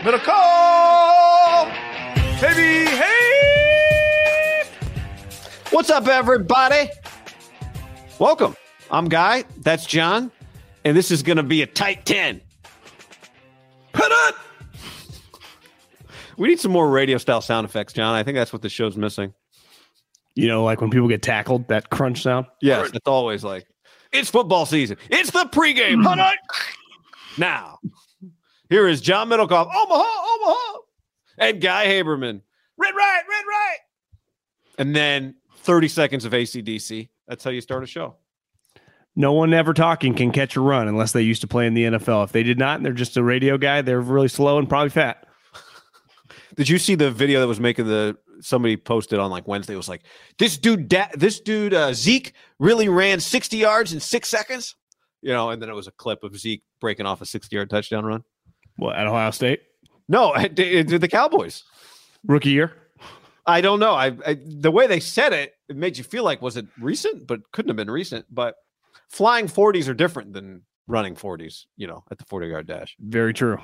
Middlecoff, baby, hey! What's up, everybody? Welcome. I'm Guy. That's John, and this is going to be a tight 10. Put up. We need some more radio-style sound effects, John. I think that's what the show's missing. You know, like when people get tackled, that crunch sound. Yes, it's always like it's football season. It's the pregame. Put up now. Here is John Middlecoff, Omaha, and Guy Haberman. Red right. And then 30 seconds of AC/DC. That's how you start a show. No one ever talking can catch a run unless they used to play in the NFL. If they did not, and they're just a radio guy, they're really slow and probably fat. Did you see the video that was making somebody posted on like Wednesday? It was like, this dude, Zeke really ran 60 yards in 6 seconds. You know, and then it was a clip of Zeke breaking off a 60-yard touchdown run. What, at Ohio State? No, the Cowboys. Rookie year? I don't know. I the way they said it, it made you feel like, was it recent? But couldn't have been recent. But flying 40s are different than running 40s, you know, at the 40-yard dash. Very true.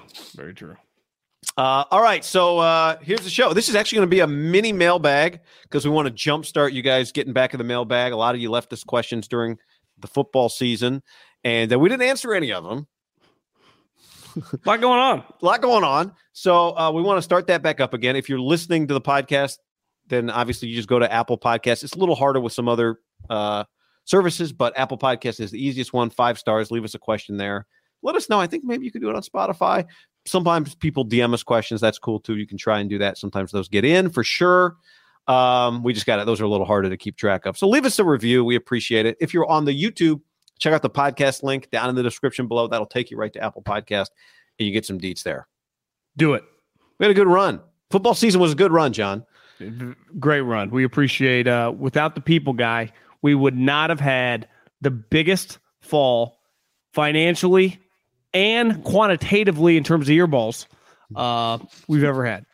All right, so here's the show. This is actually going to be a mini mailbag because we want to jumpstart you guys getting back in the mailbag. A lot of you left us questions during the football season, and we didn't answer any of them. A lot going on. So we want to start that back up again. If you're listening to the podcast, then obviously you just go to Apple Podcast. It's a little harder with some other services, but Apple Podcast is the easiest one. 5 stars. Leave us a question there. Let us know. I think maybe you could do it on Spotify. Sometimes people DM us questions. That's cool, too. You can try and do that. Sometimes those get in for sure. We just got it. Those are a little harder to keep track of. So leave us a review. We appreciate it. If you're on the YouTube, check out the podcast link down in the description below. That'll take you right to Apple Podcast, and you get some deets there. Do it. We had a good run. Football season was a good run, John. Great run. We appreciate without the people, Guy, we would not have had the biggest fall financially and quantitatively in terms of earballs we've ever had.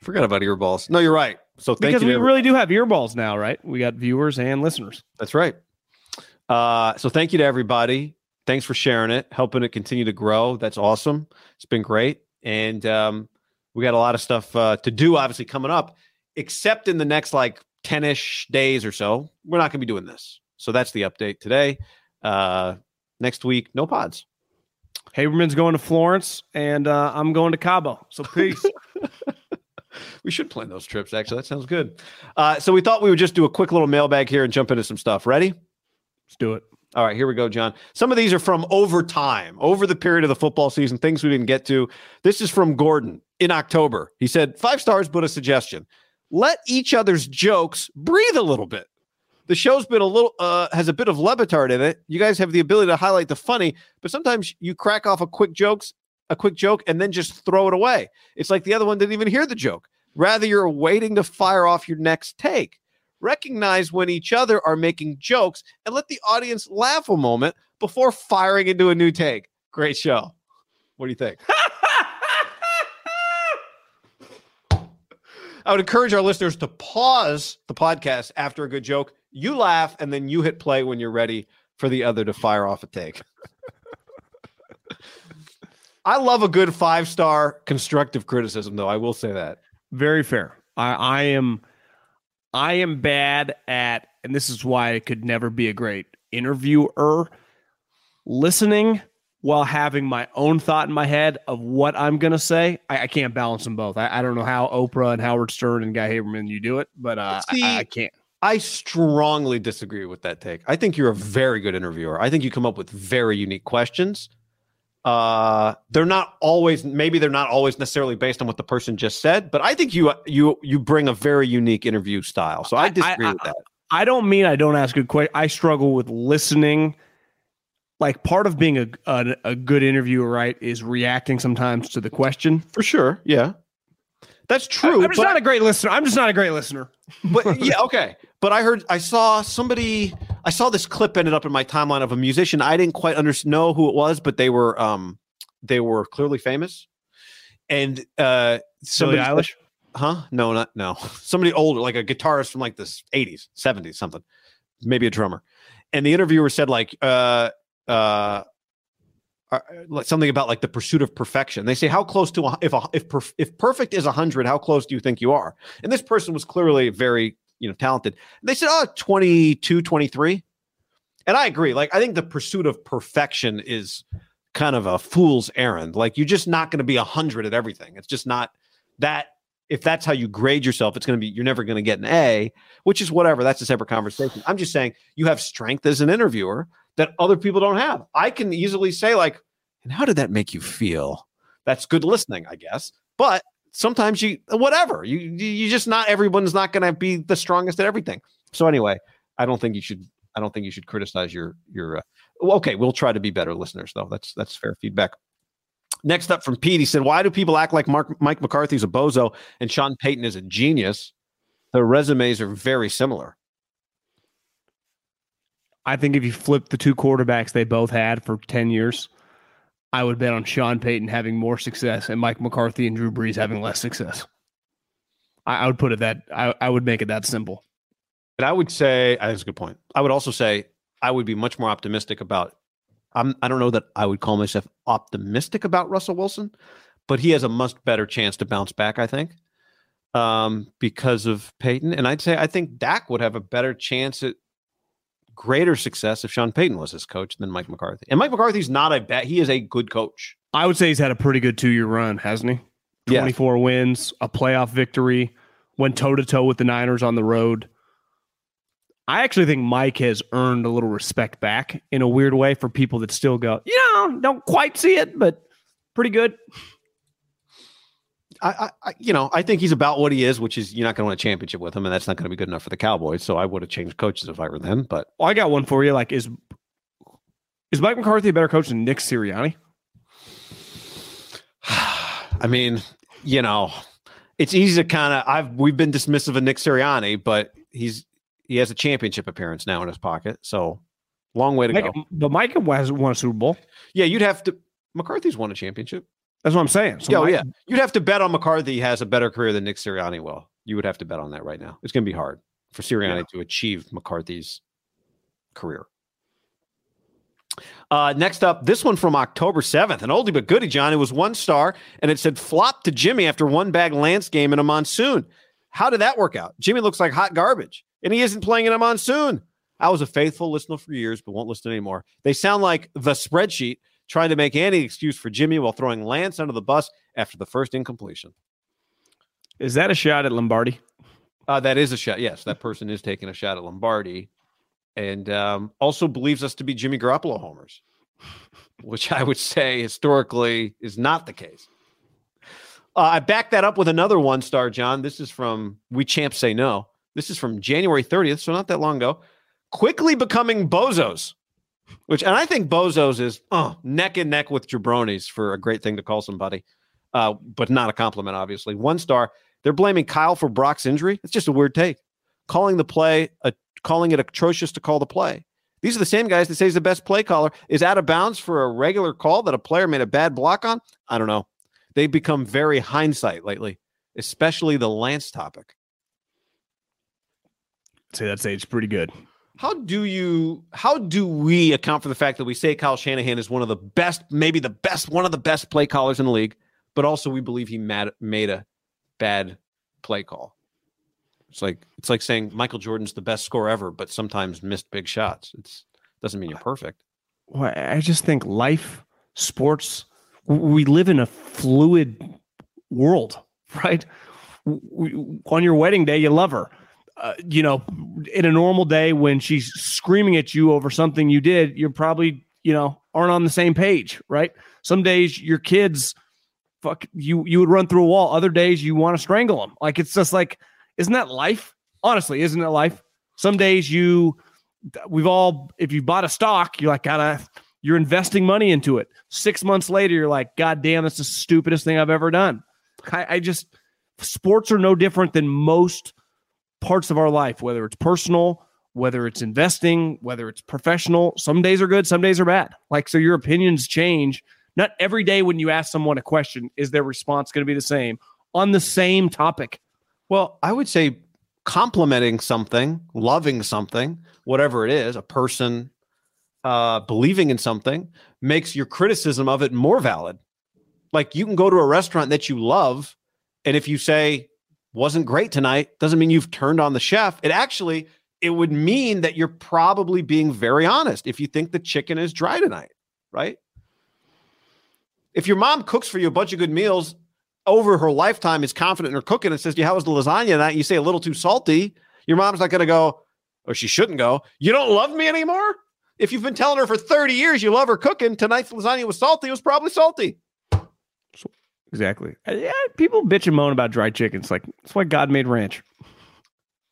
Forgot about earballs. No, you're right. So thank you. Because we really do have earballs now, right? We got viewers and listeners. That's right. So thank you to everybody. Thanks for sharing it, helping it continue to grow. That's awesome. It's been great. And we got a lot of stuff to do, obviously, coming up, except in the next like 10-ish days or so. We're not going to be doing this. So that's the update today. Next week, no pods. Haberman's going to Florence, and I'm going to Cabo. So peace. We should plan those trips, actually. That sounds good. So we thought we would just do a quick little mailbag here and jump into some stuff. Ready? Let's do it. All right, here we go, John. Some of these are from over time, over the period of the football season, things we didn't get to. This is from Gordon in October. He said, 5 stars, but a suggestion. Let each other's jokes breathe a little bit. The show's been a little, has a bit of Le Batard in it. You guys have the ability to highlight the funny, but sometimes you crack off a quick joke and then just throw it away. It's like the other one didn't even hear the joke. Rather, you're waiting to fire off your next take. recognize when each other are making jokes, and let the audience laugh a moment before firing into a new take. Great show. What do you think? I would encourage our listeners to pause the podcast after a good joke. You laugh, and then you hit play when you're ready for the other to fire off a take. I love a good 5-star constructive criticism, though. I will say that. Very fair. I am bad at, and this is why I could never be a great interviewer, listening while having my own thought in my head of what I'm going to say. I can't balance them both. I don't know how Oprah and Howard Stern and Guy Haberman, you do it, but I can't. I strongly disagree with that take. I think you're a very good interviewer. I think you come up with very unique questions. They're not always necessarily based on what the person just said, but I think you bring a very unique interview style. So I disagree with that. I don't mean I don't ask good questions. I struggle with listening. Like, part of being a good interviewer, right, is reacting sometimes to the question. For sure. Yeah. That's true. I'm just not a great listener. But yeah, okay. But I saw this clip ended up in my timeline of a musician. I didn't quite know who it was, but they were clearly famous. And somebody, Billie Eilish? Huh? No. Somebody older, like a guitarist from like the 80s, 70s, something. Maybe a drummer. And the interviewer said like something about like the pursuit of perfection. They say, how close to if perfect is 100, how close do you think you are? And this person was clearly very, talented. And they said, 22, 23. And I agree. Like, I think the pursuit of perfection is kind of a fool's errand. Like, you're just not going to be 100 at everything. It's just not that. If that's how you grade yourself, you're never going to get an A, which is whatever. That's a separate conversation. I'm just saying you have strength as an interviewer that other people don't have. I can easily say like, and how did that make you feel? That's good listening, I guess. But sometimes you just not, everyone's not going to be the strongest at everything. So anyway, I don't think you should criticize your okay. We'll try to be better listeners though. That's fair feedback. Next up from Pete, he said, why do people act like Mike McCarthy's a bozo and Sean Payton is a genius? Their resumes are very similar. I think if you flip the two quarterbacks they both had for 10 years, I would bet on Sean Payton having more success and Mike McCarthy and Drew Brees having less success. I would put it that, I would make it that simple. But I would say, that's a good point. I would also say I would be much more optimistic about, I don't know that I would call myself optimistic about Russell Wilson, but he has a much better chance to bounce back, I think, because of Payton. And I'd say I think Dak would have a better chance at greater success if Sean Payton was his coach than Mike McCarthy. And Mike McCarthy's not a bad. He is a good coach. I would say he's had a pretty good 2-year run, hasn't he? 24 wins, a playoff victory, went toe-to-toe with the Niners on the road. I actually think Mike has earned a little respect back in a weird way for people that still go, don't quite see it, but pretty good. I think he's about what he is, which is you're not going to win a championship with him, and that's not going to be good enough for the Cowboys. So I would have changed coaches if I were them. But I got one for you. Like, is Mike McCarthy a better coach than Nick Sirianni? I mean, it's easy to kind of. We've been dismissive of Nick Sirianni, but He has a championship appearance now in his pocket, so long way to go. But Mike has won a Super Bowl. Yeah, you'd have to. McCarthy's won a championship. That's what I'm saying. So yeah. You'd have to bet on McCarthy has a better career than Nick Sirianni will. You would have to bet on that right now. It's going to be hard for Sirianni to achieve McCarthy's career. Next up, this one from October 7th, an oldie but goodie, John. It was 1 star, and it said flop to Jimmy after 1-bag Lance game in a monsoon. How did that work out? Jimmy looks like hot garbage. And he isn't playing in a monsoon. I was a faithful listener for years, but won't listen anymore. They sound like the spreadsheet trying to make any excuse for Jimmy while throwing Lance under the bus after the first incompletion. Is that a shot at Lombardi? That is a shot. Yes, that person is taking a shot at Lombardi and also believes us to be Jimmy Garoppolo homers, which I would say historically is not the case. I back that up with another 1-star, John. This is from We Champs Say No. This is from January 30th, so not that long ago. Quickly becoming bozos, and I think bozos is neck and neck with jabronis for a great thing to call somebody, but not a compliment, obviously. 1 star, they're blaming Kyle for Brock's injury. It's just a weird take. calling the play, calling it atrocious to call the play. These are the same guys that say he's the best play caller, is out of bounds for a regular call that a player made a bad block on. I don't know. They've become very hindsight lately, especially the Lance topic. I'd say that's aged pretty good. How do we account for the fact that we say Kyle Shanahan is one of the best, maybe the best, one of the best play callers in the league, but also we believe he made a bad play call? It's like saying Michael Jordan's the best scorer ever, but sometimes missed big shots. It doesn't mean you're perfect. Well, I just think life, sports, we live in a fluid world, right? On your wedding day, you love her. In a normal day when she's screaming at you over something you did, you're probably, aren't on the same page, right? Some days your kids, you would run through a wall. Other days you want to strangle them. Like, it's just like, isn't that life? Honestly, isn't it life? Some days if you bought a stock, you're like, you're investing money into it. 6 months later, you're like, God damn, that's the stupidest thing I've ever done. Sports are no different than most parts of our life, whether it's personal, whether it's investing, whether it's professional. Some days are good, some days are bad. Like, so your opinions change. Not every day when you ask someone a question is their response going to be the same on the same topic. Well, I would say complimenting something, loving something, whatever it is, a person, believing in something, makes your criticism of it more valid. Like, you can go to a restaurant that you love, and if you say, wasn't great tonight, doesn't mean you've turned on the chef. It would mean that you're probably being very honest if you think the chicken is dry tonight, right? If your mom cooks for you a bunch of good meals over her lifetime, is confident in her cooking, and says, yeah, how was the lasagna tonight? You say a little too salty. Your mom's not going to go, or she shouldn't go, you don't love me anymore? If you've been telling her for 30 years you love her cooking, tonight's lasagna was salty, it was probably salty. Exactly. Yeah, people bitch and moan about dry chicken. It's like, that's why God made ranch.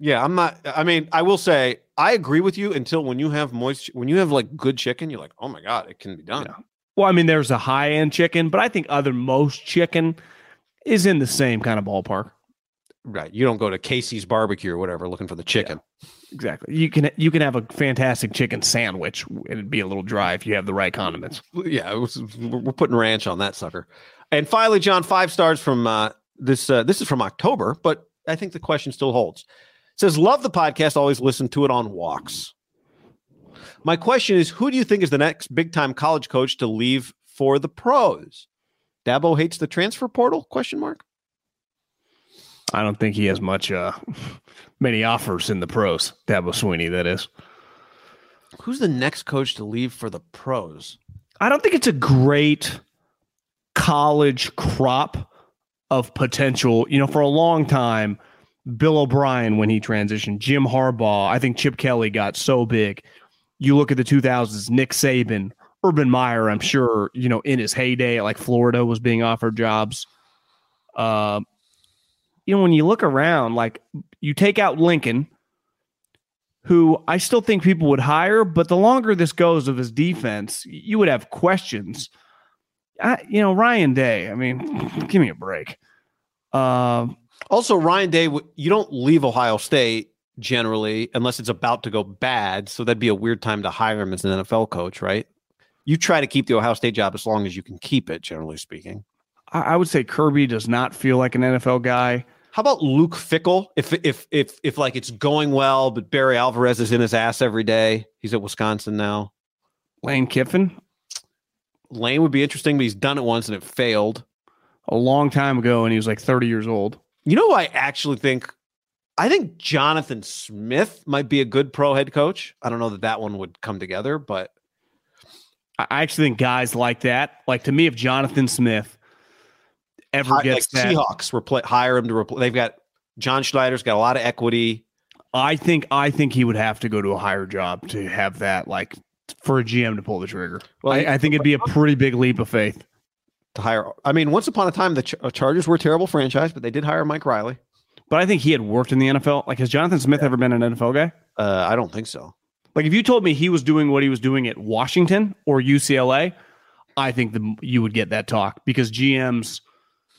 Yeah, I will say, I agree with you until when you have like good chicken, you're like, oh my God, it can be done. Yeah. Well, there's a high-end chicken, but I think most chicken is in the same kind of ballpark. Right. You don't go to Casey's barbecue or whatever looking for the chicken. Yeah, exactly. You can have a fantastic chicken sandwich and it'd be a little dry if you have the right condiments. Yeah, we're putting ranch on that sucker. And finally, John, 5 stars from this. This is from October, but I think the question still holds. It says, love the podcast. Always listen to it on walks. My question is, who do you think is the next big-time college coach to leave for the pros? Dabo hates the transfer portal? ? I don't think he has many offers in the pros. Dabo Sweeney, that is. Who's the next coach to leave for the pros? I don't think it's a great college crop of potential. For a long time, Bill O'Brien, when he transitioned, Jim Harbaugh, I think Chip Kelly got so big. You look at the 2000s, Nick Saban, Urban Meyer, I'm sure, in his heyday, like Florida was being offered jobs. When you look around, like, you take out Lincoln, who I still think people would hire, but the longer this goes of his defense, you would have questions. Ryan Day, give me a break. Also, Ryan Day, you don't leave Ohio State generally unless it's about to go bad, so that'd be a weird time to hire him as an NFL coach, right? You try to keep the Ohio State job as long as you can keep it, generally speaking. I would say Kirby does not feel like an NFL guy. How about Luke Fickell? If like it's going well, but Barry Alvarez is in his ass every day. He's at Wisconsin now. Lane Kiffin? Lane would be interesting, but he's done it once and it failed a long time ago, and he was like 30 years old. I think Jonathan Smith might be a good pro head coach. I don't know that one would come together, but I actually think guys like that, like, to me, if Jonathan Smith ever gets like that, Seahawks hire him to replace. They've got John Schneider's got a lot of equity. I think he would have to go to a higher job to have that, like, for a GM to pull the trigger. Well, I think it'd be a pretty big leap of faith to hire. Once upon a time, the Chargers were a terrible franchise, but they did hire Mike Riley. But I think he had worked in the NFL. Like, has Jonathan Smith ever been an NFL guy? I don't think so. Like, if you told me he was doing what he was doing at Washington or UCLA, I think you would get that talk, because GMs,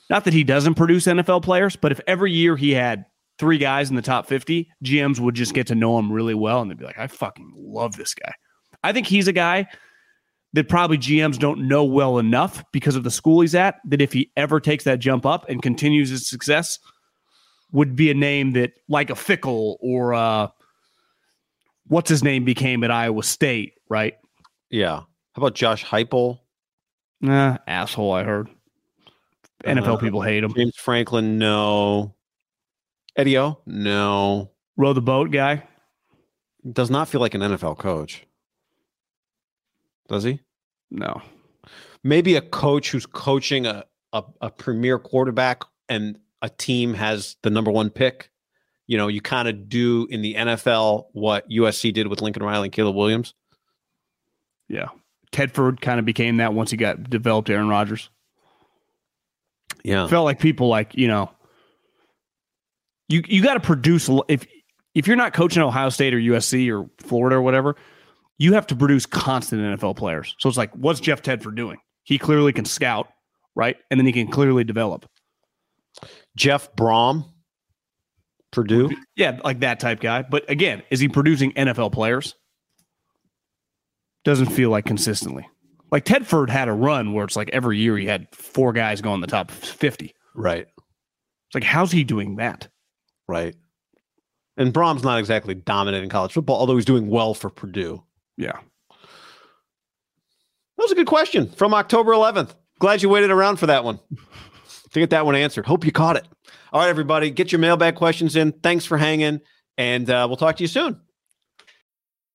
not that he doesn't produce NFL players, but if every year he had three guys in the top 50, GMs would just get to know him really well, and they'd be like, I fucking love this guy. I think he's a guy that probably GMs don't know well enough because of the school he's at, that if he ever takes that jump up and continues his success, would be a name that, like a Fickle or what's his name became at Iowa State, right? Yeah. How about Josh Heupel? Nah, asshole, I heard. NFL people hate him. James Franklin, no. Eddie O, no. Row the boat guy? Does not feel like an NFL coach. Does he? No. Maybe a coach who's coaching a premier quarterback and a team has the number one pick. You know, you kind of do in the NFL what USC did with Lincoln Riley and Caleb Williams. Yeah. Tedford kind of became that once he got developed Aaron Rodgers. Yeah. Felt like people like, you know, you got to produce. If you're not coaching Ohio State or USC or Florida or whatever, you have to produce constant NFL players. So it's like, what's Jeff Tedford doing? He clearly can scout, right? And then he can clearly develop. Jeff Brom, Purdue. Yeah, like that type guy. But again, is he producing NFL players? Doesn't feel like consistently. Like Tedford had a run where it's like every year he had four guys go in the top 50. Right. It's like, how's he doing that? Right. And Brom's not exactly dominant in college football, although he's doing well for Purdue. Yeah. That was a good question from October 11th. Glad you waited around for that one to get that one answered. Hope you caught it. All right, everybody, get your mailbag questions in. Thanks for hanging, and we'll talk to you soon.